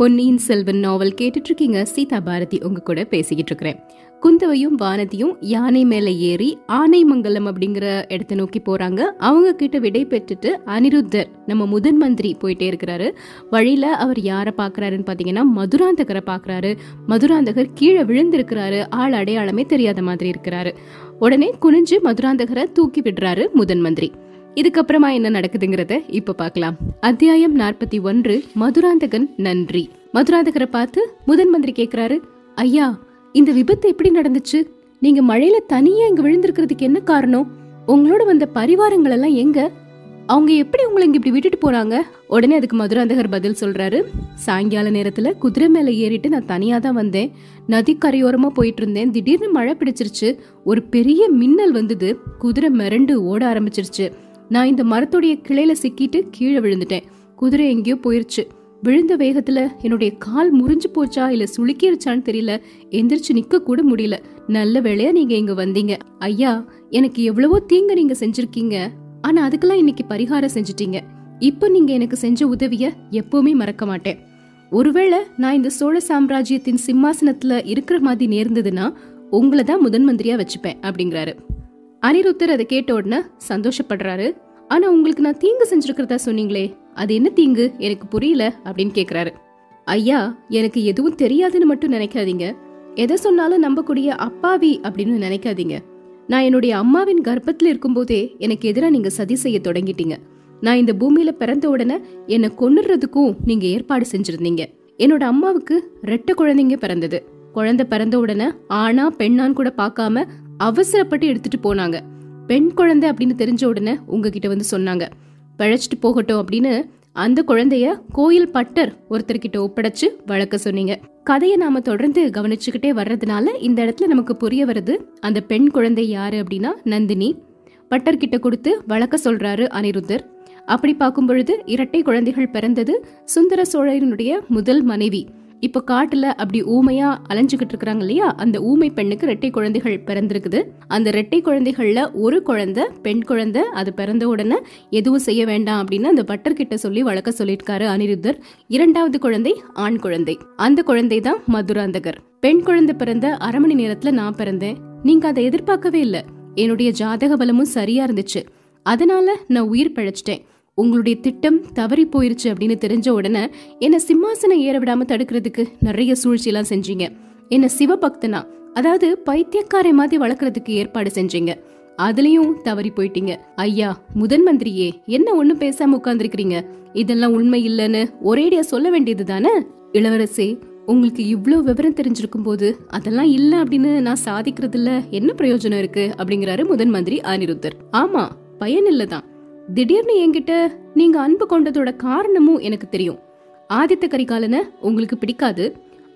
பொன்னியின் செல்வன் நாவல் கேட்டுட்டு இருக்கீங்க. சீதா பாரதி உங்க கூட பேசிக்கிட்டு இருக்கிறேன். குந்தவையும் வானதியும் யானை மேலே ஏறி ஆனைமங்கலம் அப்படிங்கிற இடத்தை நோக்கி போறாங்க. அவங்க கிட்ட விடை பெற்றுட்டு அனிருத்தர் நம்ம முதன் மந்திரி போயிட்டே இருக்கிறாரு. வழியில அவர் யாரை பார்க்கறாருன்னு பார்த்தீங்கன்னா மதுராந்தகரை பார்க்கறாரு. மதுராந்தகர் கீழே விழுந்திருக்கிறாரு, ஆள் அடையாளமே தெரியாத மாதிரி இருக்கிறாரு. உடனே குனிஞ்சு மதுராந்தகரை தூக்கி விடுறாரு முதன் மந்திரி. இதுக்கப்புறமா என்ன நடக்குதுங்கிறத இப்ப பார்க்கலாம். அத்தியாயம் 41. மதுராந்தகன் நன்றி. மதுராந்தகரை பார்த்து முதன் மந்திரி கேட்கிறாரு, ஐயா இந்த விபத்து எப்படி நடந்துச்சு? நீங்க மழையில தனியா இங்க விழுந்திருக்கிறதுக்கு என்ன காரணம்? உங்களோட வந்த பரிவாரங்கள் எல்லாம் எங்க? அவங்க எப்படி உங்களை இங்க இப்படி விட்டுட்டு போறாங்க? உடனே அதுக்கு மதுராந்தகர் பதில் சொல்றாரு, சாயங்கால நேரத்துல குதிரை மேல ஏறிட்டு நான் தனியா தான் வந்தேன். நதி கரையோரமா போயிட்டு இருந்தேன். திடீர்னு மழை பிடிச்சிருச்சு. ஒரு பெரிய மின்னல் வந்தது. குதிரை மிரண்டு ஓட ஆரம்பிச்சிருச்சு. நான் இந்த மரத்துடைய கிளையில சிக்கிட்டு கீழே விழுந்துட்டேன். குதிரை எங்கேயோ போயிருச்சு. விழுந்த வேகத்துல என்னுடைய கால் முறிஞ்சு போச்சா இல்ல சுளுக்கிருச்சான்னு தெரியல. எந்திரிச்சு நிக்க கூட முடியல. நல்ல வேளையா நீங்க இங்க வந்தீங்க ஐயா. எனக்கு எவ்வளவோ தீங்க நீங்க செஞ்சிருக்கீங்க, ஆனா அதுக்கெல்லாம் இன்னைக்கு பரிகாரம் செஞ்சிட்டீங்க. இப்ப நீங்க எனக்கு செஞ்ச உதவிய எப்பவுமே மறக்க மாட்டேன். ஒருவேளை நான் இந்த சோழ சாம்ராஜ்யத்தின் சிம்மாசனத்துல இருக்கிற மாதிரி நேர்ந்ததுன்னா உங்களதான் முதன் மந்திரியா வச்சுப்பேன் அப்படிங்கிறாரு. அனிருத்தர் அதை கேட்ட உடனே சந்தோஷப்படுறாரு. ஆனா உங்களுக்கு நான் தீங்கு செஞ்சிருக்கிறதா சொன்னீங்களே, அது என்ன தீங்கு? எனக்கு புரியல அப்படின்னு கேக்குறாரு. ஐயா எனக்கு எதுவும் தெரியாதுன்னு மட்டும் நினைக்காதீங்க. எதை சொன்னாலும் நம்பக்கூடிய அப்பாவி அப்படின்னு நினைக்காதீங்க. நான் என்னுடைய அம்மாவின் கர்ப்பத்துல இருக்கும்போதே எனக்கு எதிராக நீங்க சதி செய்ய தொடங்கிட்டீங்க. நான் இந்த பூமியில பிறந்த உடனே என்னை கொன்னுறதுக்கும் நீங்க ஏற்பாடு செஞ்சிருந்தீங்க. என்னோட அம்மாவுக்கு 2 குழந்தைங்க பிறந்தது. குழந்தை பிறந்த உடனே ஆனா பெண்ணான்னு கூட பார்க்காம அவசரப்பட்டு எடுத்துட்டு போனாங்க. பெண் குழந்தை அப்படின்னு தெரிஞ்ச உடனே உங்ககிட்ட வந்து சொன்னாங்க. பழைச்சிட்டு போகட்டும் அப்படின்னு அந்த குழந்தைய கோயில் பட்டர் ஒருத்தர்கிட்ட ஒப்படைச்சு வளர்க்க சொன்னீங்க. கதையை நாம தொடர்ந்து கவனிச்சுக்கிட்டே வர்றதுனால இந்த இடத்துல நமக்கு புரிய வருது, அந்த பெண் குழந்தை யாரு அப்படின்னா நந்தினி. பட்டர்கிட்ட கொடுத்து வளர்க்க சொல்றாரு அனிருத்தர். அப்படி பார்க்கும் பொழுது இரட்டை குழந்தைகள் பிறந்தது சுந்தர சோழனுடைய முதல் மனைவி. இப்ப காட்டுல அப்படி ஊமையா அலைஞ்சுகிட்டு இருக்கிறாங்க இல்லையா, அந்த ஊமை பெண்ணுக்கு 2 குழந்தைகள் பிறந்திருக்குது. அந்த 2 குழந்தைகள்ல ஒரு குழந்தை பெண் குழந்தை. அது பிறந்த உடனே எதுவும் செய்ய வேண்டாம் அப்படின்னு அந்த பட்டர்கிட்ட சொல்லி வளர்க்க சொல்லியிருக்காரு அனிருத்தர். 2வது குழந்தை ஆண் குழந்தை. அந்த குழந்தை தான் மதுராந்தகர். பெண் குழந்தை பிறந்த அரை மணி நேரத்துல நான் பிறந்தேன். நீங்க அதை எதிர்பார்க்கவே இல்லை. என்னுடைய ஜாதக பலமும் சரியா இருந்துச்சு. அதனால நான் உயிர் பிழைச்சிட்டேன். உங்களுடைய திட்டம் தவறி போயிருச்சு அப்படின்னு தெரிஞ்ச உடனே என்னை சிம்மாசனம் ஏற விடாம தடுக்கிறதுக்கு நிறைய சூழ்ச்சியெல்லாம் செஞ்சீங்க. என்னை சிவபக்தனா, அதாவது பைத்தியக்காரை மாதிரி வளர்க்கறதுக்கு ஏற்பாடு செஞ்சீங்க. அதுலயும் தவறி போயிட்டீங்க. ஐயா முதன் மந்திரியே, என்ன ஒண்ணு பேசாம உட்கார்ந்துருக்கிறீங்க? இதெல்லாம் உண்மை இல்லைன்னு ஒரேடியா சொல்ல வேண்டியது தானே? இளவரசே, உங்களுக்கு இவ்வளோ விவரம் தெரிஞ்சிருக்கும் போது அதெல்லாம் இல்லை அப்படின்னு நான் சாதிக்கிறதுல என்ன பிரயோஜனம் இருக்கு அப்படிங்கிறாரு முதன் மந்திரி அனிருத்தர். ஆமா, பயன் இல்லதான். திடீர்னு என்கிட்ட நீங்க அன்பு கொண்டதோட காரணமும் எனக்கு தெரியும். ஆதித்த கரிகாலனை உங்களுக்கு பிடிக்காது.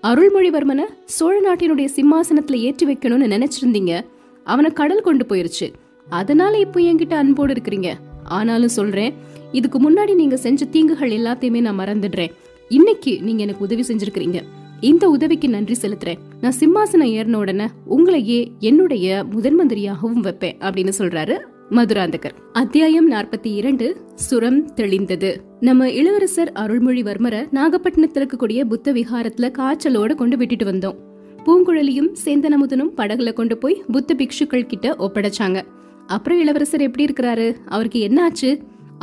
அருள்மொழிவர்மனை சோழ நாட்டினுடைய சிம்மாசனத்துல ஏற்றி வைக்கணும்னு நினைச்சிருந்தீங்க. அவனை கடல் கொண்டு போயிருச்சு. அதனால இப்போ என்கிட்ட அன்போடு இருக்கிறீங்க. ஆனாலும் சொல்றேன், இதுக்கு முன்னாடி நீங்க செஞ்ச தீங்குகள் எல்லாத்தையுமே நான் மறந்துடுறேன். இன்னைக்கு நீங்க எனக்கு உதவி செஞ்சிருக்கிறீங்க. இந்த உதவிக்கு நன்றி செலுத்துறேன். நான் சிம்மாசனம் ஏறின உடனே உங்களையே என்னுடைய முதன் மந்திரியாகவும் வைப்பேன் அப்படின்னு சொல்றாரு மதுராந்தகர். அத்தியாயம் 42. சுரம் தெளிந்தது. நம்ம இளவரசர் அருள்மொழிவர்மரை நாகப்பட்டினத்தில் இருக்கக்கூடிய புத்த விகாரத்துல காய்ச்சலோட கொண்டு விட்டுட்டு வந்தோம். பூங்குழலியும் சேந்தனமுதனும் படகுல கொண்டு போய் புத்த பிக்ஷுக்கள் கிட்ட ஒப்படைச்சாங்க. அப்புறம் இளவரசர் எப்படி இருக்கிறாரு, அவருக்கு என்ன ஆச்சு,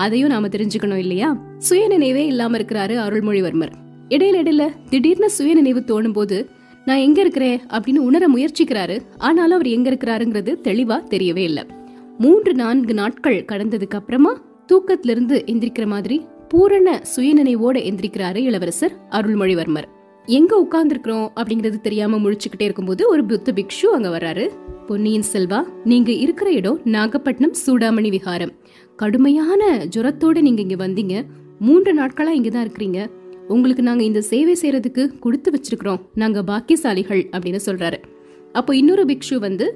அதையும் நாம தெரிஞ்சுக்கணும் இல்லையா? சுய நினைவே இல்லாம இருக்கிறாரு அருள்மொழிவர்மர். இடையில திடீர்னு சுய நினைவு தோணும் போது நான் எங்க இருக்கிறேன் அப்படின்னு உணர முயற்சிக்கிறாரு. ஆனாலும் அவர் எங்க இருக்கிறாருங்கிறது தெளிவா தெரியவே இல்லை. 3-4 நாட்கள் கடந்ததுக்கு அப்புறமா தூக்கத்திலிருந்து எந்திரிக்கிற மாதிரி பூரண சுயநினைவோட எந்திரிக்கிறாரு இளவரசர் அருள்மொழிவர்மர். எங்க உட்கார்ந்துருக்கிறோம் அப்படிங்கிறது தெரியாம முழிச்சுக்கிட்டே இருக்கும்போது ஒரு புத்த பிக்ஷு அங்க வர்றாரு. பொன்னியின் செல்வா, நீங்க இருக்கிற இடம் நாகப்பட்டினம் சூடாமணி விகாரம். கடுமையான ஜுரத்தோட நீங்க இங்க வந்தீங்க. 3 நாட்களா இங்கதான் இருக்கிறீங்க. உங்களுக்கு நாங்க இந்த சேவை செய்யறதுக்கு கொடுத்து வச்சிருக்கிறோம். நாங்க பாக்கியசாலிகள் அப்படின்னு சொல்றாரு. அப்போ இன்னொரு பிக்ஷு வந்து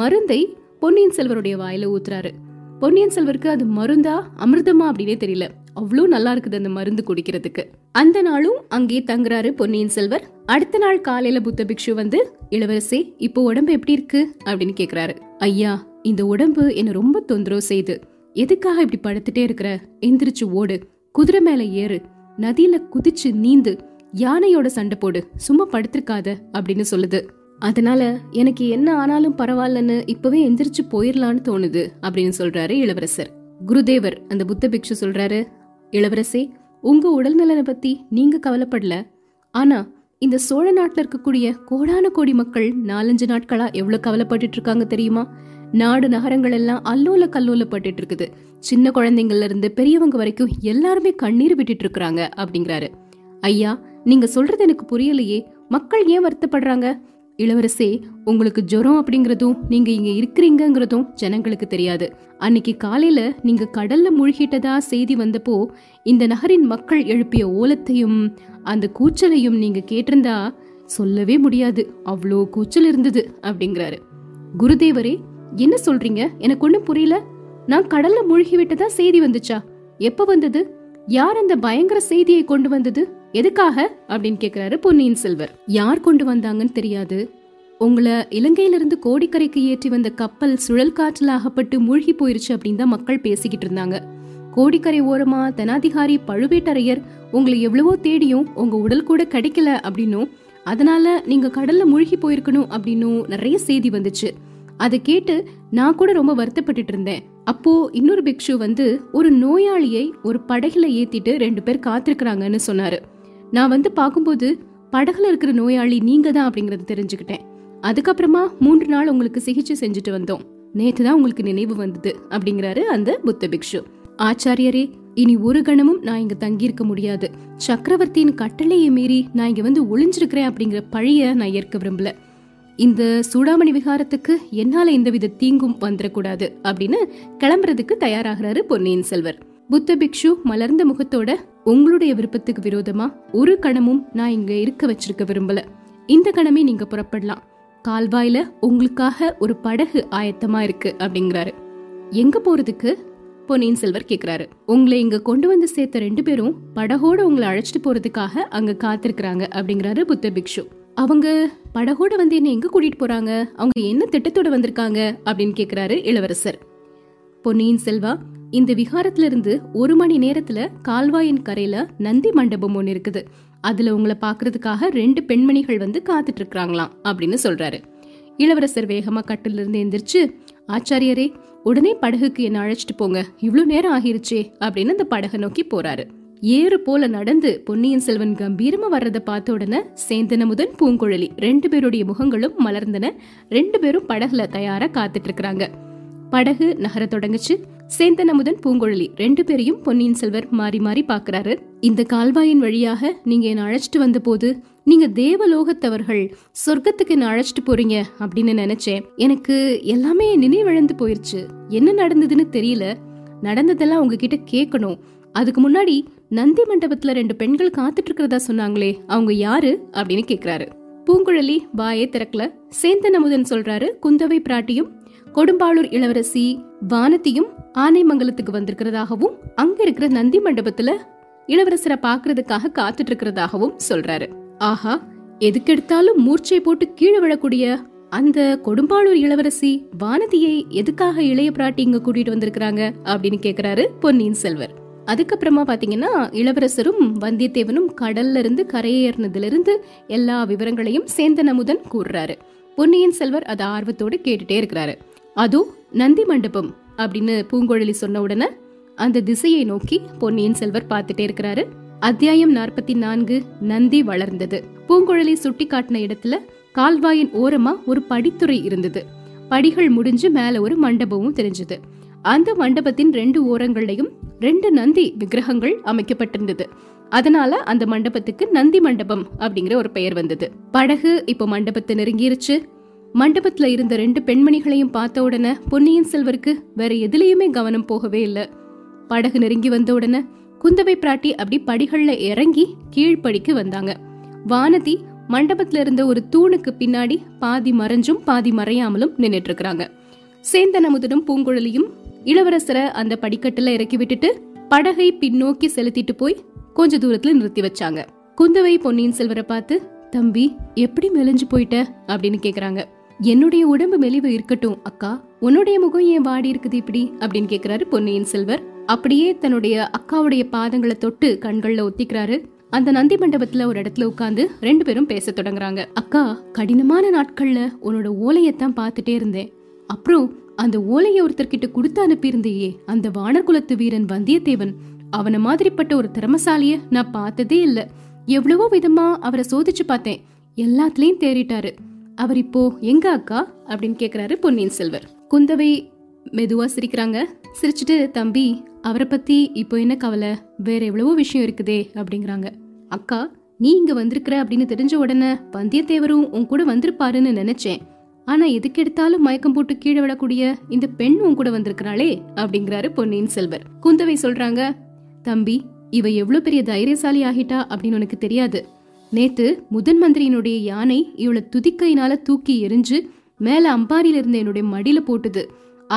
மருந்தை பொன்னியின் செல்வருடைய வாயில ஊத்துறாரு. பொன்னியின் செல்வருக்கு அது மருந்தா அமிர்தமா அப்படின்னே தெரியல, அவ்வளோ நல்லா இருக்குது அந்த மருந்து குடிக்கிறதுக்கு. அந்த நாளும் அங்கேயே தங்குறாரு பொன்னியின் செல்வர். அடுத்த நாள் காலையில புத்த பிக்ஷு வந்து, இளவரசே இப்போ உடம்பு எப்படி இருக்கு அப்படின்னு கேக்குறாரு. ஐயா இந்த உடம்பு என்ன ரொம்ப தொந்தரவு செய்து. எதுக்காக இப்படி படுத்துட்டே இருக்கிற? எந்திரிச்சு ஓடு, குதிரை மேல ஏறு, நதியில குதிச்சு நீந்து, யானையோட சண்டை போடு, சும்மா படுத்திருக்காத அப்படின்னு சொல்லுது. அதனால எனக்கு என்ன ஆனாலும் பரவாயில்லன்னு இப்பவே எந்திரிச்சு போயிடலான்னு தோணுது அப்படின்னு சொல்றாரு இளவரசர். குருதேவர் அந்த புத்த பிக்ஷு சொல்றாரு, இளவரசே, உங்க உடல் நலனை பத்தி நீங்க கவலைப்படல, ஆனா இந்த சோழ நாட்டுல இருக்கக்கூடிய கோடான கோடி மக்கள் நாலஞ்சு நாட்களா எவ்வளவு கவலைப்பட்டு இருக்காங்க தெரியுமா? நாடு நகரங்கள் எல்லாம் அல்லோல கல்லோலப்பட்டு இருக்குது. சின்ன குழந்தைங்கள்ல இருந்து பெரியவங்க வரைக்கும் எல்லாருமே கண்ணீர் விட்டுட்டு இருக்கிறாங்க அப்படிங்கிறாரு. ஐயா, நீங்க சொல்றது எனக்கு புரியலையே, மக்கள் ஏன் வருத்தப்படுறாங்க? இளவரசே, உங்களுக்கு ஜுரம் அப்படிங்கிறதும் நீங்க இங்க இருக்கிறீங்கிறதும் ஜனங்களுக்கு தெரியாது. அன்னைக்கு காலையில நீங்க கடல்ல மூழ்கிட்டதா செய்தி வந்தப்போ இந்த நகரின் மக்கள் எழுப்பிய ஓலத்தையும் அந்த கூச்சலையும் நீங்க கேட்டிருந்தா சொல்லவே முடியாது, அவ்வளோ கூச்சல் இருந்தது அப்படிங்கிறாரு. குருதேவரே, என்ன சொல்றீங்க? எனக்கு ஒன்னும் புரியல. நான் கடல்ல மூழ்கி விட்டதா செய்தி வந்துச்சா? எப்ப வந்தது? யார் அந்த பயங்கர செய்தியை கொண்டு வந்தது? எதுக்காக அப்படின்னு கேக்குறாரு பொன்னியின் செல்வர். யார் கொண்டு வந்தாங்கன்னு தெரியாது. உங்களை இலங்கையிலிருந்து கோடிக்கரைக்கு ஏற்றி வந்த கப்பல் சுழல் காற்றில் அகப்பட்டு மூழ்கி போயிருச்சு அப்படின்னு தான் மக்கள் பேசிக்கிட்டு இருந்தாங்க. கோடிக்கரை ஓரமா தனாதிகாரி பழுவேட்டரையர் உங்களை எவ்வளவோ தேடியும் உங்க உடல் கூட கிடைக்கல அப்படின்னும், அதனால நீங்க கடல்ல மூழ்கி போயிருக்கணும் அப்படின்னும் நிறைய செய்தி வந்துச்சு. அதை கேட்டு நான் கூட ரொம்ப வருத்தப்பட்டுட்டு இருந்தேன். அப்போ இன்னொரு பிக்ஷு வந்து ஒரு நோயாளியை ஒரு படகுல ஏத்திட்டு ரெண்டு பேர் காத்திருக்கிறாங்கன்னு சொன்னாரு. நான் வந்து பார்க்கும்போது படகுல இருக்கிற நோயாளி நீங்க தான் அப்படிங்கறத தெரிஞ்சுக்கிட்டேன். அதுக்கப்புறமா 3 நாள் உங்களுக்கு சிகிச்சை செஞ்சுட்டு வந்தோம். நேற்று தான் உங்களுக்கு நினைவு வந்தது அப்படிங்கிறாரு அந்த புத்த பிக்ஷு. ஆச்சாரியரே, இனி ஒரு கணமும் நான் இங்க தங்கியிருக்க முடியாது. சக்கரவர்த்தியின் கட்டளையை மீறி நான் இங்க வந்து ஒளிஞ்சிருக்கிறேன் அப்படிங்கிற பழிய நான் ஏற்க விரும்பல. இந்த சூடாமணி விகாரத்துக்கு என்னால எந்தவித தீங்கும் வந்துடக்கூடாது அப்படின்னு கிளம்புறதுக்கு தயாராகிறாரு பொன்னியின் செல்வர். புத்த பிக்ஷு மலர்ந்த முகத்தோட, உங்களுடைய விருப்பத்துக்கு விரோதமா ஒரு கணமும் நான் இங்க இருக்க வச்சிருக்க விரும்பல. இந்த கணமே நீங்க புறப்படலாம். கால்வாயில உங்களுக்காக ஒரு படகு ஆயத்தமா இருக்கு அப்படிங்கிறாரு. எங்க போறதுக்கு? பொன்னியின் செல்வர் கேக்குறாரு. உங்களை இங்க கொண்டு வந்து சேர்த்த 2 பேரும் படகோட உங்களை அழைச்சிட்டு போறதுக்காக அங்க காத்திருக்கிறாங்க அப்படிங்கிறாரு புத்த பிக்ஷு. அவங்க படகோட வந்து என்ன எங்க கூட்டிட்டு போறாங்க? அவங்க என்ன திட்டத்தோட வந்திருக்காங்க அப்படின்னு கேக்குறாரு இளவரசர். பொன்னியின் செல்வா, இந்த விகாரத்துல இருந்து 1 மணி நேரத்துல கால்வாயின் கரையில நந்தி மண்டபம் ஒன்று இருக்குது. அதுல உங்களை பாக்குறதுக்காக 2 பெண்மணிகள் வந்து காத்துட்டு இருக்கிறாங்களாம் அப்படின்னு சொல்றாரு. இளவரசர் வேகமா கட்டில இருந்து எந்திரிச்சு, ஆச்சாரியரே, உடனே படகுக்கு என்ன அழைச்சிட்டு போங்க, இவ்வளவு நேரம் ஆகிருச்சே அப்படின்னு அந்த படகை நோக்கி போறாரு. ஏறு போல நடந்து பொன்னியின் செல்வன் கம்பீரமா வர்றதை பார்த்த உடனே சேந்தனமுதன், பூங்குழலி 2 பேருடைய முகங்களும் மலர்ந்தன. 2 பேரும் படகுல தயாரா காத்துட்டு இருக்கிறாங்க. படகு நகர தொடங்குச்சு. சேந்தனமுதன், பூங்குழலி 2 பேரையும் பொன்னியின் செல்வர் மாறி மாறி பாக்குறாரு. இந்த கால்வாயின் வழியாக நீங்க என்ன அழைச்சிட்டு வந்த போது நீங்க தேவலோகத்தவர்கள், சொர்க்கத்துக்கு என்ன அழைச்சிட்டு போறீங்க அப்படின்னு நினைச்சேன். எனக்கு எல்லாமே நினைவிழந்து போயிருச்சு. என்ன நடந்ததுன்னு தெரியல. நடந்ததெல்லாம் உங்ககிட்ட கேட்கணும். அதுக்கு முன்னாடி நந்தி மண்டபத்துல 2 பெண்கள் காத்துட்டு இருக்கிறதா சொன்னாங்களே, அவங்க யாரு அப்படின்னு கேக்குறாரு. பூங்குழலி வாயே திறக்கல. சேந்தனமுதன் சொல்றாரு, குந்தவை பிராட்டியும் கொடும்பாளூர் இளவரசி வானதியும் ஆனைமங்கலத்துக்கு வந்திருக்கிறதாகவும் அங்க இருக்கிற நந்தி மண்டபத்துல இளவரசரை பாக்குறதுக்காக காத்துட்டு இருக்கிறதாகவும் சொல்றாரு. ஆஹா, எதுக்கெடுத்தாலும் மூர்ச்சை போட்டு கீழே விழக்கூடிய அந்த கொடும்பாளூர் இளவரசி வானதியை எதுக்காக இளைய பிராட்டி இங்க கூட்டிட்டு வந்திருக்கிறாங்க அப்படின்னு கேக்குறாரு பொன்னியின் செல்வர். அதுக்கப்புறமா பாத்தீங்கன்னா இளவரசரும் வந்தியத்தேவனும் கடல்ல இருந்து கரையேறினதுல இருந்து எல்லா விவரங்களையும் சேந்தனமுதன் கூறுறாரு. பொன்னியின் செல்வர் அதை ஆர்வத்தோடு கேட்டுட்டே இருக்கிறாரு. அதோ நந்தி மண்டபம் அப்படின்னு பூங்கோழலி சொன்ன உடனே அந்த திசையை நோக்கி பொன்னியின் செல்வர் பார்த்துட்டே இருக்கிறாரு. அத்தியாயம் 44 நந்தி வளர்ந்தது. பூங்கோழலி சுட்டி காட்டின இடத்துல கால்வாயின் ஓரமா ஒரு படித்துறை இருந்தது. படிகள் முடிஞ்சு மேல ஒரு மண்டபமும் தெரிஞ்சது. அந்த மண்டபத்தின் 2 ஓரங்களையும் 2 நந்தி விக்கிரகங்கள் அமைக்கப்பட்டிருந்தது. அதனால அந்த மண்டபத்துக்கு நந்தி மண்டபம் அப்படிங்கிற ஒரு பெயர் வந்தது. படகு இப்ப மண்டபத்தை நெருங்கிருச்சு. மண்டபத்துல இருந்த 2 பெண்மணிகளையும் பார்த்த உடனே பொன்னியின் செல்வருக்கு வேற எதுலயுமே கவனம் போகவே இல்லை. படகு நெருங்கி வந்த உடனே குந்தவை பிராட்டி அப்படி படிகள்ல இறங்கி கீழ்படிக்கு வந்தாங்க. வானதி மண்டபத்துல இருந்த ஒரு தூணுக்கு பின்னாடி பாதி மறைஞ்சும் பாதி மறையாமலும் நின்னுட்டு இருக்கிறாங்க. சேந்தனமுதனும் பூங்குழலியும் இளவரசரை அந்த படிக்கட்டுல இறக்கி விட்டுட்டு படகை பின்னோக்கி செலுத்திட்டு போய் கொஞ்ச தூரத்துல நிறுத்தி வச்சாங்க. குந்தவை பொன்னியின் செல்வரை பார்த்து, தம்பி, எப்படி மெலிஞ்சு போயிட்ட அப்படின்னு கேக்குறாங்க. என்னுடைய உடம்பு மெலிவு இருக்கட்டும் அக்கா, உன்னுடைய முகம் ஏன் வாடி இருக்குது இப்படி அப்படின்னு கேக்குறாரு பொன்னியின் செல்வர். அப்படியே தன்னுடைய அக்காவுடைய பாதங்களை தொட்டு கண்கள்ல ஒத்திக்கிறாரு. அந்த நந்தி மண்டபத்துல ஒரு இடத்துல உட்கார்ந்து ரெண்டு பேரும் பேச தொடங்குறாங்க. அக்கா, கடினமான நாட்கள்ல உன்னோட ஓலையத்தான் பாத்துட்டே இருந்தேன். அப்புறம் அந்த ஓலையை ஒருத்தர்கிட்ட கொடுத்து அனுப்பியிருந்தையே, அந்த வானர்குலத்து வீரன் வந்தியத்தேவன். அவனை மாதிரிப்பட்ட ஒரு திறமசாலிய நான் பார்த்ததே இல்ல. எவ்வளவோ விதமா அவரை சோதிச்சு பார்த்தேன், எல்லாத்துலயும் தேறிட்டாரு. அவர் இப்போ எங்க அக்கா அப்படின்னு கேக்குறாரு பொன்னியின் செல்வர். குந்தவை மெதுவா சிரிக்கிறாங்க. சிரிச்சுட்டு, தம்பி அவரை பத்தி இப்போ என்ன கவலை, வேற எவ்வளவோ விஷயம் இருக்குதே அப்படிங்கிறாங்க. அக்கா, நீ இங்க வந்திருக்கிற அப்படின்னு தெரிஞ்ச உடனே வந்தியத்தேவரும் உன் கூட வந்திருப்பாருன்னு நினைச்சேன். ஆனா எதுக்கு எடுத்தாலும் மயக்கம் போட்டு கீழே விடக்கூடிய இந்த பெண் உன் கூட வந்திருக்கிறாளே அப்படிங்கிறாரு பொன்னியின் செல்வர். குந்தவை சொல்றாங்க, தம்பி இவ எவ்வளவு பெரிய தைரியசாலி ஆகிட்டா அப்படின்னு உனக்கு தெரியாது. நேத்து முதன் மந்திரியினுடைய யானை இவளை துதிக்கையினால தூக்கி எரிஞ்சு மேல அம்பாரியில இருந்த என்னுடைய மடியில போட்டுது.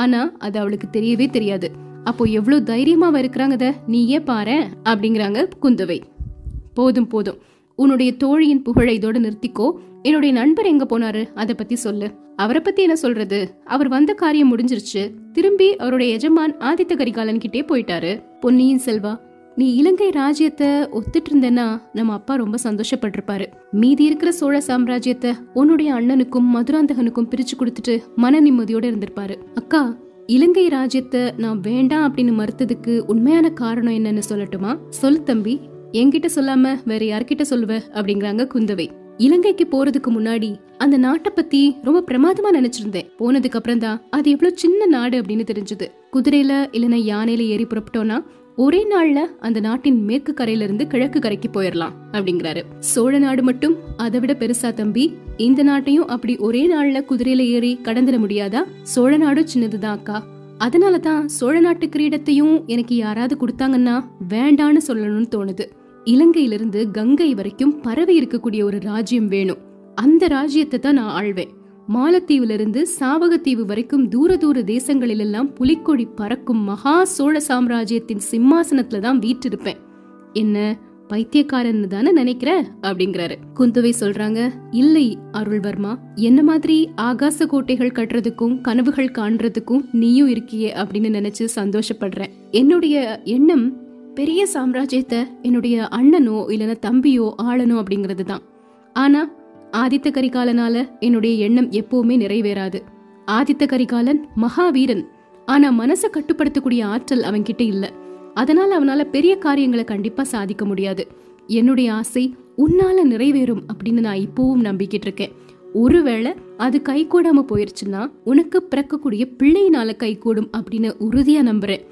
ஆனா அது அவளுக்கு தெரியவே தெரியாது. அப்போ எவ்வளவு தைரியமாவ இருக்கிறாங்கத நீயே பாரு அப்படிங்கிறாங்க குந்தவை. போதும் போதும், உன்னுடைய தோழியின் புகழை இதோட நிறுத்திக்கோ. என்னுடைய நண்பர் எங்க போனாரு அதை பத்தி சொல்லு. அவரை பத்தி என்ன சொல்றது, அவர் வந்த காரியம் முடிஞ்சிருச்சு. திரும்பி அவருடைய எஜமான் ஆதித்த கரிகாலன் கிட்டே போயிட்டாரு. பொன்னியின் செல்வா, நீ இலங்கை ராஜ்யத்தை ஒத்துட்டு இருந்தேன்னா நம்ம அப்பா ரொம்ப சந்தோஷப்பட்டிருப்பாரு. மீதி இருக்கிற சோழ சாம்ராஜ்யத்தை உன்னுடைய அண்ணனுக்கும் மதுராந்தகனுக்கும் பிரிச்சு கொடுத்துட்டு மன நிம்மதியோட இருந்திருப்பாரு. அக்கா, இலங்கை ராஜ்யத்தை நான் வேண்டாம் அப்படின்னு மறுத்ததுக்கு உண்மையான காரணம் என்னன்னு சொல்லட்டுமா? சொல்லு தம்பி, என்கிட்ட சொல்லாம வேற யார்கிட்ட சொல்லுவ அப்படிங்கிறாங்க குந்தவை. இலங்கைக்கு போறதுக்கு முன்னாடி அந்த நாட்டை பத்தி ரொம்ப பிரமாதமா நினைச்சிருந்தேன். போனதுக்கு அப்புறம் தான் அது எவ்வளவு சின்ன நாடு அப்படின்னு தெரிஞ்சது. குதிரையில இல்லைன்னா யானையில ஏறி புறப்பட்டோம்னா ஒரே நாள்ல அந்த நாட்டின் மேற்கு கரையில இருந்து கிழக்கு கரைக்கு போயிடலாம் அப்படிங்கிறாரு. சோழ நாடு மட்டும் அதை விட பெருசா தம்பி, இந்த நாட்டையும் அப்படி ஒரே நாள்ல குதிரையில ஏறி கடந்துட முடியாதா? சோழ நாடும் சின்னதுதான் அக்கா. அதனாலதான் சோழ நாட்டு கிரீடத்தையும் எனக்கு யாராவது கொடுத்தாங்கன்னா வேண்டான்னு சொல்லணும்னு தோணுது. இலங்கையிலிருந்து கங்கை வரைக்கும் பரவி இருக்கக்கூடிய ஒரு ராஜ்யம் வேணும். அந்த ராஜ்யத்தை தான் நான் ஆழ்வேன். மாலத்தீவிலிருந்து சாவகத்தீவு வரைக்கும் தூர தூர தேசங்களிலெல்லாம் புலிக்கொடி பறக்கும் மகா சோழ சாம்ராஜ்யத்தின் சிம்மாசனத்துல தான் வீற்றிருப்பேன். என்ன பைத்தியக்காரன்னு தானே நினைக்கிற அப்படிங்கிறாரு. குந்தவை சொல்றாங்க, இல்லை அருள்வர்மா, என்ன மாதிரி ஆகாச கோட்டைகள் கட்டுறதுக்கும் கனவுகள் காண்றதுக்கும் நீயும் இருக்கியே அப்படின்னு நினைச்சு சந்தோஷப்படுறேன். என்னுடைய எண்ணம் பெரிய சாம்ராஜ்யத்தை என்னுடைய அண்ணனோ இல்லைன்னா தம்பியோ ஆளணும் அப்படிங்கிறது தான். ஆனா ஆதித்த கரிகாலனால என்னுடைய எண்ணம் எப்பவுமே நிறைவேறாது. ஆதித்த கரிகாலன் மகாவீரன், ஆனா மனசை கட்டுப்படுத்தக்கூடிய ஆற்றல் அவன்கிட்ட இல்லை. அதனால அவனால பெரிய காரியங்களை கண்டிப்பா சாதிக்க முடியாது. என்னுடைய ஆசை உன்னால நிறைவேறும் அப்படின்னு நான் இப்பவும் நம்பிக்கிட்டு இருக்கேன். ஒருவேளை அது கை கூடாம போயிருச்சுன்னா உனக்கு பிறக்கக்கூடிய பிள்ளையினால கை கூடும் அப்படின்னு உறுதியா நம்புறேன்.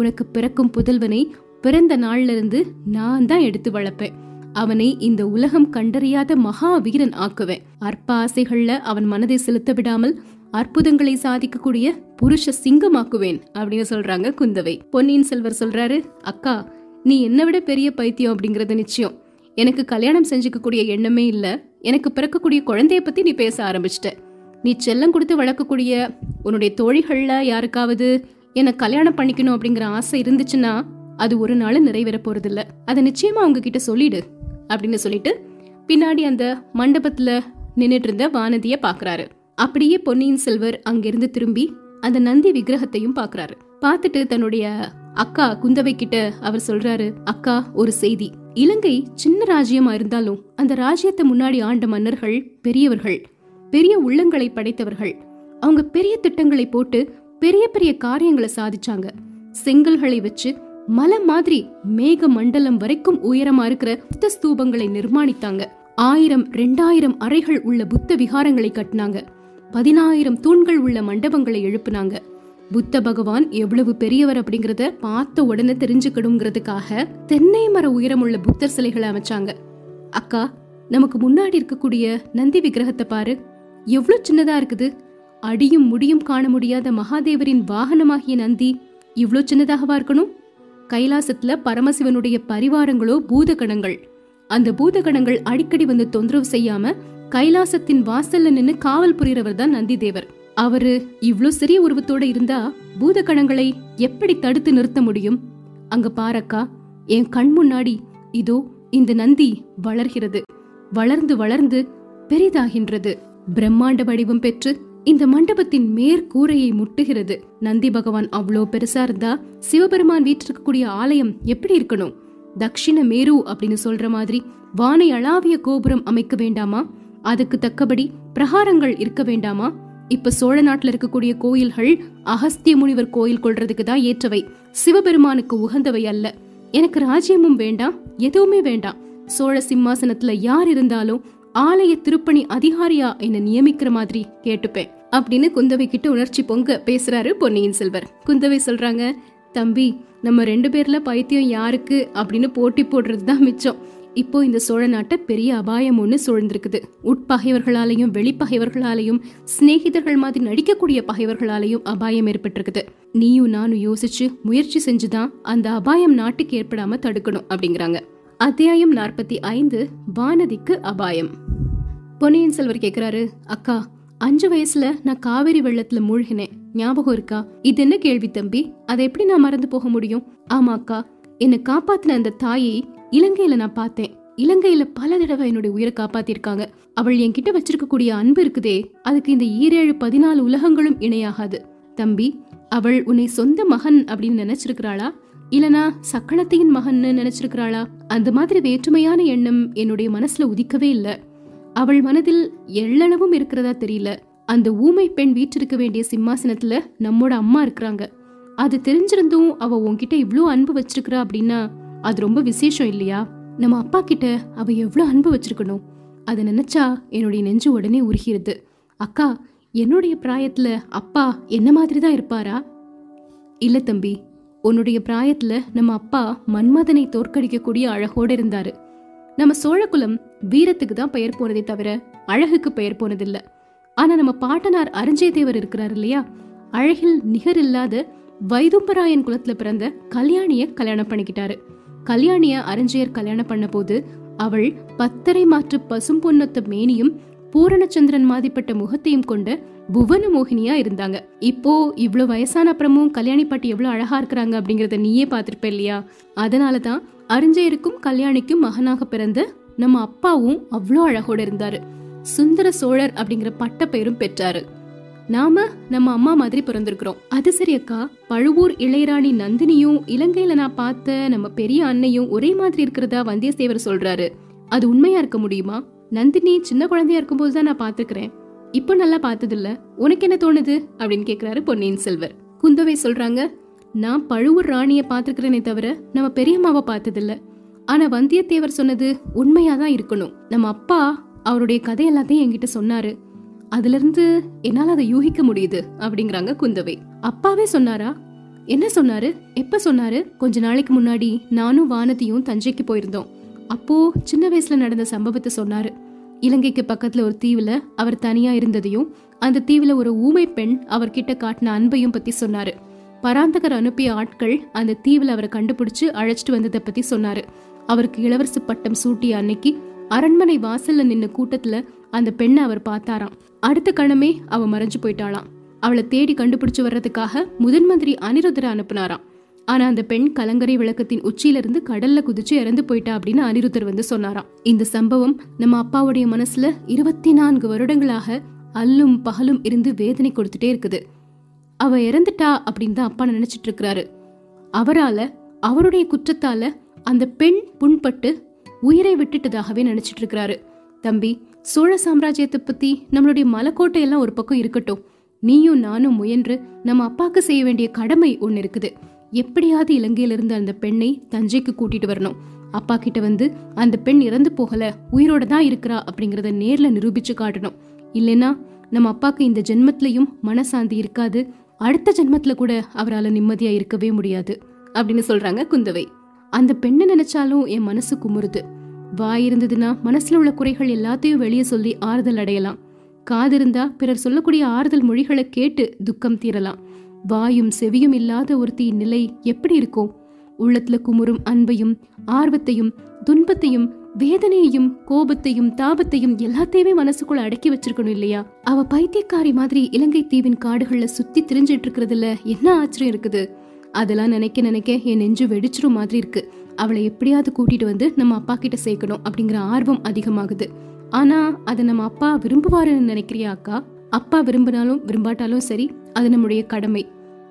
உனக்கு பிறக்கும் புதல்வனை பிறந்த நாள்ல இருந்து நான் தான் எடுத்து வளர்ப்பேன். அவனை இந்த உலகம் கண்டறியாத மகாவீரன் ஆக்குவேன். அற்ப ஆசைகள்ல அவன் மனதை செலுத்த விடாமல் அற்புதங்களை சாதிக்கக்கூடிய புருஷ சிங்கமாக்குவேன் அப்படின்னு சொல்றாங்க குந்தவை. பொன்னியின் செல்வர் சொல்றாரு, அக்கா நீ என்னை விட பெரிய பைத்தியம் அப்படிங்கறது நிச்சயம். எனக்கு கல்யாணம் செஞ்சுக்க கூடிய எண்ணமே இல்ல. எனக்கு பிறக்கக்கூடிய குழந்தைய பத்தி நீ பேச ஆரம்பிச்சிட்ட. நீ செல்லம் கொடுத்து வளர்க்கக்கூடிய உன்னுடைய தோழிகள்ல யாருக்காவது என்னை கல்யாணம் பண்ணிக்கணும் அப்படிங்கிற ஆசை இருந்துச்சுன்னா அது ஒரு நாள் நிறைவேற போறதில்ல. அதை நிச்சயமா அவங்க கிட்ட சொல்லிடு அப்படின்னு சொல்லிட்டு பின்னாடி அந்த மண்டபத்துல நின்றுட்டு இருந்த வானதிய பாக்குறாரு. அப்படியே பொன்னியின் செல்வர் அங்கிருந்து திரும்பி அந்த நந்தி விக்கிரகத்தையும் பாக்குறாரு. பார்த்துட்டு தன்னுடைய அக்கா குந்தவை கிட்ட அவர் சொல்றாரு, அக்கா ஒரு செய்தி. இலங்கை சின்ன ராஜ்யமா இருந்தாலும் அந்த ராஜ்யத்தை முன்னாடி ஆண்ட மன்னர்கள் பெரியவர்கள், பெரிய உள்ளங்களை படைத்தவர்கள். அவங்க பெரிய திட்டங்களை போட்டு பெரிய பெரிய காரியங்களை சாதிச்சாங்க. செங்கல்களை வச்சு மலை மாதிரி மேக மண்டலம் வரைக்கும் உயரமா இருக்கிற புத்த ஸ்தூபங்களை நிர்மாணித்தாங்க. 1000-2000 அறைகள் உள்ள புத்த விகாரங்களை கட்டினாங்க. 10000 தூண்கள் உள்ள மண்டபங்களை எழுப்புனாங்க. புத்த பகவான் எவ்வளவு பெரியவர் அப்படிங்கறத பார்த்த உடனே தெரிஞ்சுக்கணுங்கிறதுக்காக தென்னை மர உயரம் உள்ள புத்தர் சிலைகளை அமைச்சாங்க. அக்கா, நமக்கு முன்னாடி இருக்கக்கூடிய நந்தி விக்கிரகத்தை பாரு, எவ்வளவு சின்னதா இருக்குது. அடியும் முடியும் காண முடியாத மகாதேவரின் வாகனமாகிய நந்தி இவ்வளவு சின்னதாகவா இருக்கணும்? கைலாசத்துல பரமசிவனுடைய பரிவாரங்களோ பூதகணங்கள். அந்த பூதகணங்கள் அடிக்கடி வந்து தொந்தரவு செய்யாம கைலாசத்தின் வாசல்ல நின்னு காவல் புரியறவர் தான் நந்தி தேவர். அவரு இவ்ளோ சிறிய உருவத்தோட இருந்தா பூதகணங்களை எப்படி தடுத்து நிறுத்த முடியும்? அங்க பாரக்கா, என் கண் முன்னாடி இதோ இந்த நந்தி வளர்கிறது, வளர்ந்து வளர்ந்து பெரிதாகின்றது. பிரம்மாண்ட வடிவம் பெற்று இந்த மண்டபத்தின் மேற்கூரையை முட்டுகிறது. நந்தி பகவான் அவ்வளோ பெருசா இருந்தா சிவபெருமான் வீட்டிற்கக்கூடிய ஆலயம் எப்படி இருக்கணும்? தக்ஷிண மேரு அப்படின்னு சொல்ற மாதிரி வானை அளாவிய கோபுரம் அமைக்க வேண்டாமா? அதுக்கு தக்கபடி பிரகாரங்கள் இருக்க வேண்டாமா? இப்ப சோழ நாட்டுல இருக்கக்கூடிய கோயில்கள் அகஸ்திய முனிவர் கோயில் கொள்றதுக்கு தான் ஏற்றவை, சிவபெருமானுக்கு உகந்தவை அல்ல. எனக்கு ராஜ்யமும் வேண்டாம், எதுவுமே வேண்டாம். சோழ சிம்மாசனத்துல யார் இருந்தாலும் ஆலய திருப்பணி அதிகாரியா என்ன நியமிக்கிற மாதிரி கேட்டுப்பேன் அப்படின்னு குந்தவை கிட்ட உணர்ச்சி பொங்க பேசுறாரு பொன்னியின் செல்வர். குந்தவை சொல்றாங்க, தம்பி, நம்ம ரெண்டு பேர்ல பைத்தியம் யாருக்கு அப்படின்னு போட்டி போடுறது தான் மிச்சம். இப்போ இந்த சோழ நாட்டை பெரிய அபாயம் ஒன்று சூழ்ந்திருக்குது. உட்பகைவர்களாலையும் வெளிப்பகைவர்களாலையும் சிநேகிதர்கள் மாதிரி நடிக்கக்கூடிய பகைவர்களாலையும் அபாயம் ஏற்பட்டிருக்குது. நீயும் நானும் யோசிச்சு முயற்சி செஞ்சுதான் அந்த அபாயம் நாட்டுக்கு ஏற்படாம தடுக்கணும் அப்படிங்கிறாங்க. அத்தியாயம் 45, வானதிக்கு அபாயம். பொன்னியின் செல்வர் கேக்குறாரு, அக்கா, 5 வயசுல நான் காவேரி வெள்ளத்துல மூழ்கினேன், ஞாபகம் இருக்கா? இது என்ன கேள்வி தம்பி, அதை எப்படி நான் மறந்து போக முடியும்? ஆமா அக்கா, என்னை காப்பாத்தின அந்த தாயை இலங்கையில நான் பார்த்தேன். இலங்கையில பல தடவை என்னுடைய உயிரை காப்பாத்திருக்காங்க. அவள் என்கிட்ட வச்சிருக்க கூடிய அன்பு இருக்குதே, அதுக்கு இந்த 7-14 உலகங்களும் இணையாகாது. தம்பி, அவள் உன்னை சொந்த மகன் அப்படின்னு நினைச்சிருக்கிறாளா, இல்லனா சக்களத்தையின் மகன் நினைச்சிருக்கிறாளா? அந்த மாதிரி வேற்றுமையான எண்ணம் என்னுடைய மனசுல உதிக்கவே இல்லை. அவள் மனதில் எள்ளளவும் இருக்கிறதா தெரியல. அந்த ஊமை பெண் வீற்றிருக்க வேண்டிய சிம்மாசனத்துல நம்மோட அம்மா இருக்கிறாங்க. அது தெரிஞ்சிருந்தும் அவ உன்கிட்ட இவ்வளோ அன்பு வச்சிருக்கிறா அப்படின்னா அது ரொம்ப விசேஷம் இல்லையா? நம்ம அப்பா கிட்ட அவ எவ்வளோ அன்பு வச்சிருக்கணும், அதை நினைச்சா என்னுடைய நெஞ்சு உடனே உருகிறது. அக்கா, என்னுடைய பிராயத்துல அப்பா என்ன மாதிரி தான் இருப்பாரா? இல்ல தம்பி, உன்னுடைய பிராயத்துல நம்ம அப்பா மன்மதனை தோற்கடிக்கக்கூடிய அழகோடு இருந்தாரு. நம்ம சோழகுலம் வீரத்துக்கு தான் பெயர் போனதே தவிர அழகுக்கு பெயர் போனதில்லை. ஆனா நம்ம பாட்டனார் அரஞ்சய தேவர் இருக்கிறார் இல்லையா, அழகில் நிகர் இல்லாத வைதும்பராயன் குலத்துல பிறந்த கல்யாணிய கல்யாணம் பண்ணிக்கிட்டாரு. கல்யாணிய அரஞ்சயர் கல்யாணம் பண்ண போது அவள் 10 மாற்று பசும் பொன்னொத்த மேனியும் பூரணச்சந்திரன் மாதிப்பட்ட முகத்தையும் கொண்ட புவன மோகினியா இருந்தாங்க. இப்போ இவ்வளவு வயசான அப்புறமும் கல்யாணி பாட்டி எவ்வளவு அழகா இருக்கிறாங்க அப்படிங்கறத நீயே பாத்திருப்ப இல்லையா? அதனாலதான் அரஞ்சயருக்கும் கல்யாணிக்கும் மகனாக பிறந்த நம்ம அப்பாவும் அவ்வளோ அழகோட இருந்தாரு. சுந்தர சோழர் அப்படிங்கிற பட்ட பெயரும் பெற்றாரு. நாம நம்ம அம்மா மாதிரி பிறந்திருக்கிறோம். அது சரி அக்கா, பழுவூர் இளையராணி நந்தினியும் இலங்கையில நான் பார்த்த நம்ம பெரிய அன்னையும் ஒரே மாதிரி இருக்கிறதா வந்தியத்தேவர் சொல்றாரு. அது உண்மையா இருக்க முடியுமா? நந்தினி சின்ன குழந்தையா இருக்கும்போது தான் நான் பாத்துக்கிறேன், இப்ப நல்லா பார்த்தது இல்ல. உனக்கு என்ன தோணுது அப்படின்னு கேக்குறாரு பொன்னியின் செல்வர். குந்தவை சொல்றாங்க, நான் பழுவூர் ராணிய பாத்துக்கிறேனே தவிர நம்ம பெரியம்மாவை பார்த்தது இல்ல. ஆனா வந்தியத்தேவர் சொன்னது உண்மையாதான் இருக்கணும். நம்ம அப்பா அவருடைய கதை எல்லாத்தையும் என்கிட்ட சொன்னாரு, அதுல இருந்து என்னால அதை யூகிக்க முடியுது அப்படிங்கிறாங்க குந்தவை. அப்பாவே சொன்னாரா? என்ன சொன்னாரு? எப்ப சொன்னாரு? கொஞ்ச நாளைக்கு முன்னாடி நானும் வானதியும் தஞ்சைக்கு போயிருந்தோம். அப்போ சின்ன வயசுல நடந்த சம்பவத்தை சொன்னாரு. இலங்கைக்கு பக்கத்துல ஒரு தீவுல அவர் தனியா இருந்ததையும், அந்த தீவுல ஒரு ஊமை பெண் அவர்கிட்ட காட்டின அன்பையும் பத்தி சொன்னாரு. பராந்தகர் அனுப்பிய ஆட்கள் அந்த தீவுல அவரை கண்டுபிடிச்சு அழைச்சிட்டு வந்ததை பத்தி சொன்னாரு. அவருக்கு இளவரசு பட்டம் சூட்டிய அன்னைக்கு அரண்மனை வாசல்ல நின்ன கூட்டத்துல அந்த பெண்ணை அவர் பார்த்தாராம். அடுத்த கணமே அவ மறைஞ்சு போயிட்டாளாம். அவளை தேடி கண்டுபிடிச்சு வர்றதுக்காக முதன் மந்திரி அனிருத்தரை அனுப்புனாராம். ஆனா அந்த பெண் கலங்கரை விளக்கத்தின் உச்சியில இருந்து கடல்ல குதிச்சு இறந்து போயிட்டா அப்படின்னு அனிருத்தர் வந்து சொன்னாராம். இந்த சம்பவம் நம்ம அப்பாவுடைய மனசுல 24 வருடங்களாக அல்லும் பகலும் இருந்து வேதனை கொடுத்துட்டே இருக்குது. அவ இறந்துட்டா அப்படின்னு தான் அப்பா நினைச்சிட்டு இருக்கிறாரு. அவரால, அவருடைய குற்றத்தால அந்த பெண் புண்பட்டு உயிரை விட்டுட்டதாகவே நினைச்சிட்டு இருக்கிறாரு. தம்பி, சோழ சாம்ராஜ்யத்தை பத்தி நம்மளுடைய மலைக்கோட்டை எல்லாம் ஒரு பக்கம் இருக்கட்டும், நீயும் நானும் முயன்று நம்ம அப்பாவுக்கு செய்ய வேண்டிய கடமை ஒன்னு இருக்குது. எப்படியாவது இலங்கையிலிருந்து அந்த பெண்ணை தஞ்சைக்கு கூட்டிட்டு வரணும். அப்பா கிட்ட வந்து அந்த பெண் இறந்து போகல, உயிரோட தான் இருக்கிறா அப்படிங்கறத நேர்ல நிரூபிச்சு காட்டணும். இல்லைன்னா நம்ம அப்பாவுக்கு இந்த ஜென்மத்திலையும் மனசாந்தி இருக்காது, அடுத்த ஜென்மத்துல கூட அவரால் நிம்மதியா இருக்கவே முடியாது அப்படின்னு சொல்றாங்க குந்தவை. அந்த பெண்ணை நினைச்சாலும் என் மனசு குமுறுது. வாய் இருந்ததுன்னா மனசுல உள்ள குறைகள் எல்லாத்தையும் வெளியே சொல்லி ஆறுதல் அடையலாம். காது இருந்தா பிறர் சொல்லக்கூடிய ஆறுதல் மொழிகளை கேட்டு துக்கம் தீரலாம். வாயும் செவியும் இல்லாத ஒருத்தியின் நிலை எப்படி இருக்கும்? உள்ளத்துல குமுறும் அன்பையும் ஆர்வத்தையும் துன்பத்தையும் வேதனையையும் கோபத்தையும் தாபத்தையும் எல்லாத்தையுமே மனசுக்குள்ள அடக்கி வச்சிருக்கணும் இல்லையா? அவ பைத்தியக்காரி மாதிரி இலங்கை தீவின் காடுகள்ல சுத்தி திரிஞ்சிட்டு இருக்கிறதுல என்ன ஆச்சரியம் இருக்குது? அதெல்லாம் நினைக்க நினைக்க என் நெஞ்சு வெடிச்சிரும் மாதிரி இருக்கு. அவளை எப்படியாவது கூட்டிட்டு வந்து நம்ம அப்பா கிட்ட சேர்க்கணும் அப்படிங்கிற ஆர்வம் அதிகமாகுது. ஆனா அதை நம்ம அப்பா விரும்புவாருன்னு நினைக்கிறியா அக்கா? அப்பா விரும்பினாலும் விரும்பாட்டாலும் சரி, அது நம்முடைய கடமை.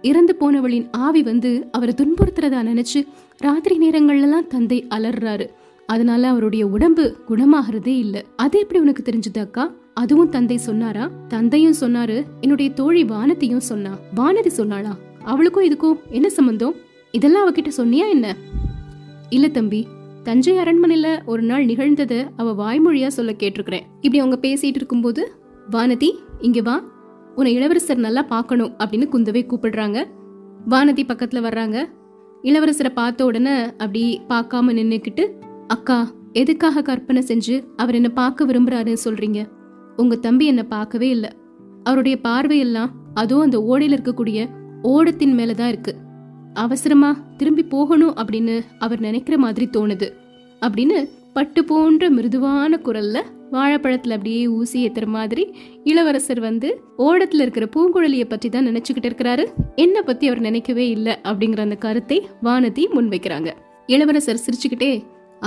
இறந்து போனவளின் ஆவி வந்து அவரை துன்புறுத்துறதா நினைச்சு ராத்திரி நேரங்கள்லாம் தந்தை அலறாரு. அதனால அவருடைய உடம்பு குணமாகறதே இல்லை. அது எப்படி உனக்கு தெரிஞ்சதாக்கா? அதுவும் தந்தை சொன்னாரா? தந்தையும் சொன்னாரு, என்னுடைய தோழி வானதியும் சொன்னா. வானதி சொன்னாளா? அவளுக்கும் இதுக்கும் என்ன சம்பந்தம்? இதெல்லாம் அவகிட்ட சொன்னியா என்ன? இல்ல தம்பி, தஞ்சை அரண்மனையில ஒரு நாள் நிகழ்ந்ததை அவ வாய்மொழியா சொல்ல கேட்டிருக்கிறேன். இப்படி அவங்க பேசிட்டு இருக்கும்போது, வானதி இங்க வா, உன்னை இளவரசர் நல்லா பார்க்கணும் அப்படின்னு குந்தவை கூப்பிடுறாங்க. வானதி பக்கத்துல வர்றாங்க. இளவரசரை பார்த்த உடனே அப்படி பார்க்காம நின்னுக்கிட்டு, அக்கா எதுக்காக கற்பனை செஞ்சு அவர் என்ன பார்க்க விரும்புறாருன்னு சொல்றீங்க? உங்க தம்பி என்ன பார்க்கவே இல்லை. அவருடைய பார்வையெல்லாம் அதுவும் அந்த ஓடையில இருக்கக்கூடிய ஓடத்தின் மேலதான் இருக்கு. அவசரமா திரும்பி போகணும் அப்படின்னு அவர் நினைக்கிற மாதிரி தோணுது அப்படின்னு பட்டு போன்ற மிருதுவான குரல்ல வாழைப்பழத்துல அப்படியே ஊசி ஏத்துற மாதிரி இளவரசர் வந்து ஓடத்துல இருக்கிற பூங்குழலியை பற்றி தான் நினைச்சுக்கிட்டு இருக்கிறாரு. என்ன பத்தி அவர் நினைக்கவே இல்லை அப்படிங்கிற அந்த கருத்தை வானதி முன்வைக்கிறாங்க. இளவரசர் சிரிச்சுக்கிட்டே,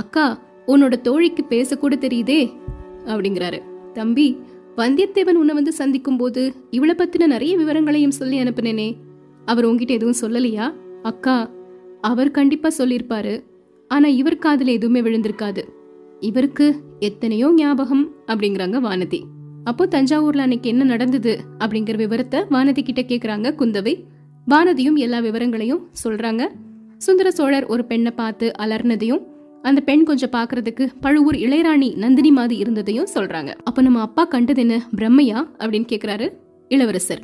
அக்கா உன்னோட தோழிக்கு பேசக்கூட தெரியுதே அப்படிங்கிறாரு. தம்பி, வந்தியத்தேவன் உன்னை வந்து சந்திக்கும் போது இவளை பத்தின நிறைய விவரங்களையும் சொல்லி அனுப்புனேனே, அவர் உங்ககிட்ட எதுவும் சொல்லலையா? அக்கா, அவர் கண்டிப்பா சொல்லியிருப்பாரு, ஆனா இவருக்கு அதுல எதுவுமே விழுந்திருக்காது. இவருக்கு எத்தனையோ ஞாபகம் அப்படிங்கிறாங்க வானதி. அப்போ தஞ்சாவூர்ல அன்னைக்கு என்ன நடந்தது அப்படிங்கிற விவரத்தை வானதி கிட்ட கேக்குறாங்க குந்தவை. வானதியும் எல்லா விவரங்களையும் சொல்றாங்க. சுந்தர சோழர் ஒரு பெண்ணை பார்த்து அலர்னதையும், அந்த பெண் கொஞ்சம் பாக்குறதுக்கு பழுவூர் இளையராணி நந்தினி மாதிரி இருந்ததையும் சொல்றாங்க. அப்ப நம்ம அப்பா கண்டது என்ன, பிரம்மையா அப்படின்னு கேக்குறாரு இளவரசர்.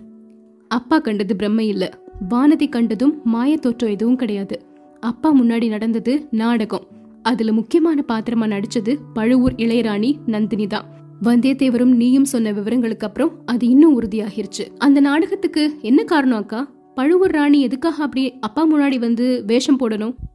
அப்பா கண்டது பிரம்மை இல்ல, வானதி கண்டதும் மாய தோற்றம் எதுவும் கிடையாது. அப்பா முன்னாடி நடந்தது நாடகம். அதுல முக்கியமான பாத்திரமா நடிச்சது பழுவூர் இளையராணி நந்தினி தான். வந்தியத்தேவரும் நீயும் சொன்ன விவரங்களுக்கு அப்புறம் அது இன்னும் உறுதியாகிருச்சு. அந்த நாடகத்துக்கு என்ன காரணம் அக்கா? பழுவூர் ராணி எதுக்காக அப்படியே அப்பா முன்னாடி வந்து வேஷம் போடணும்?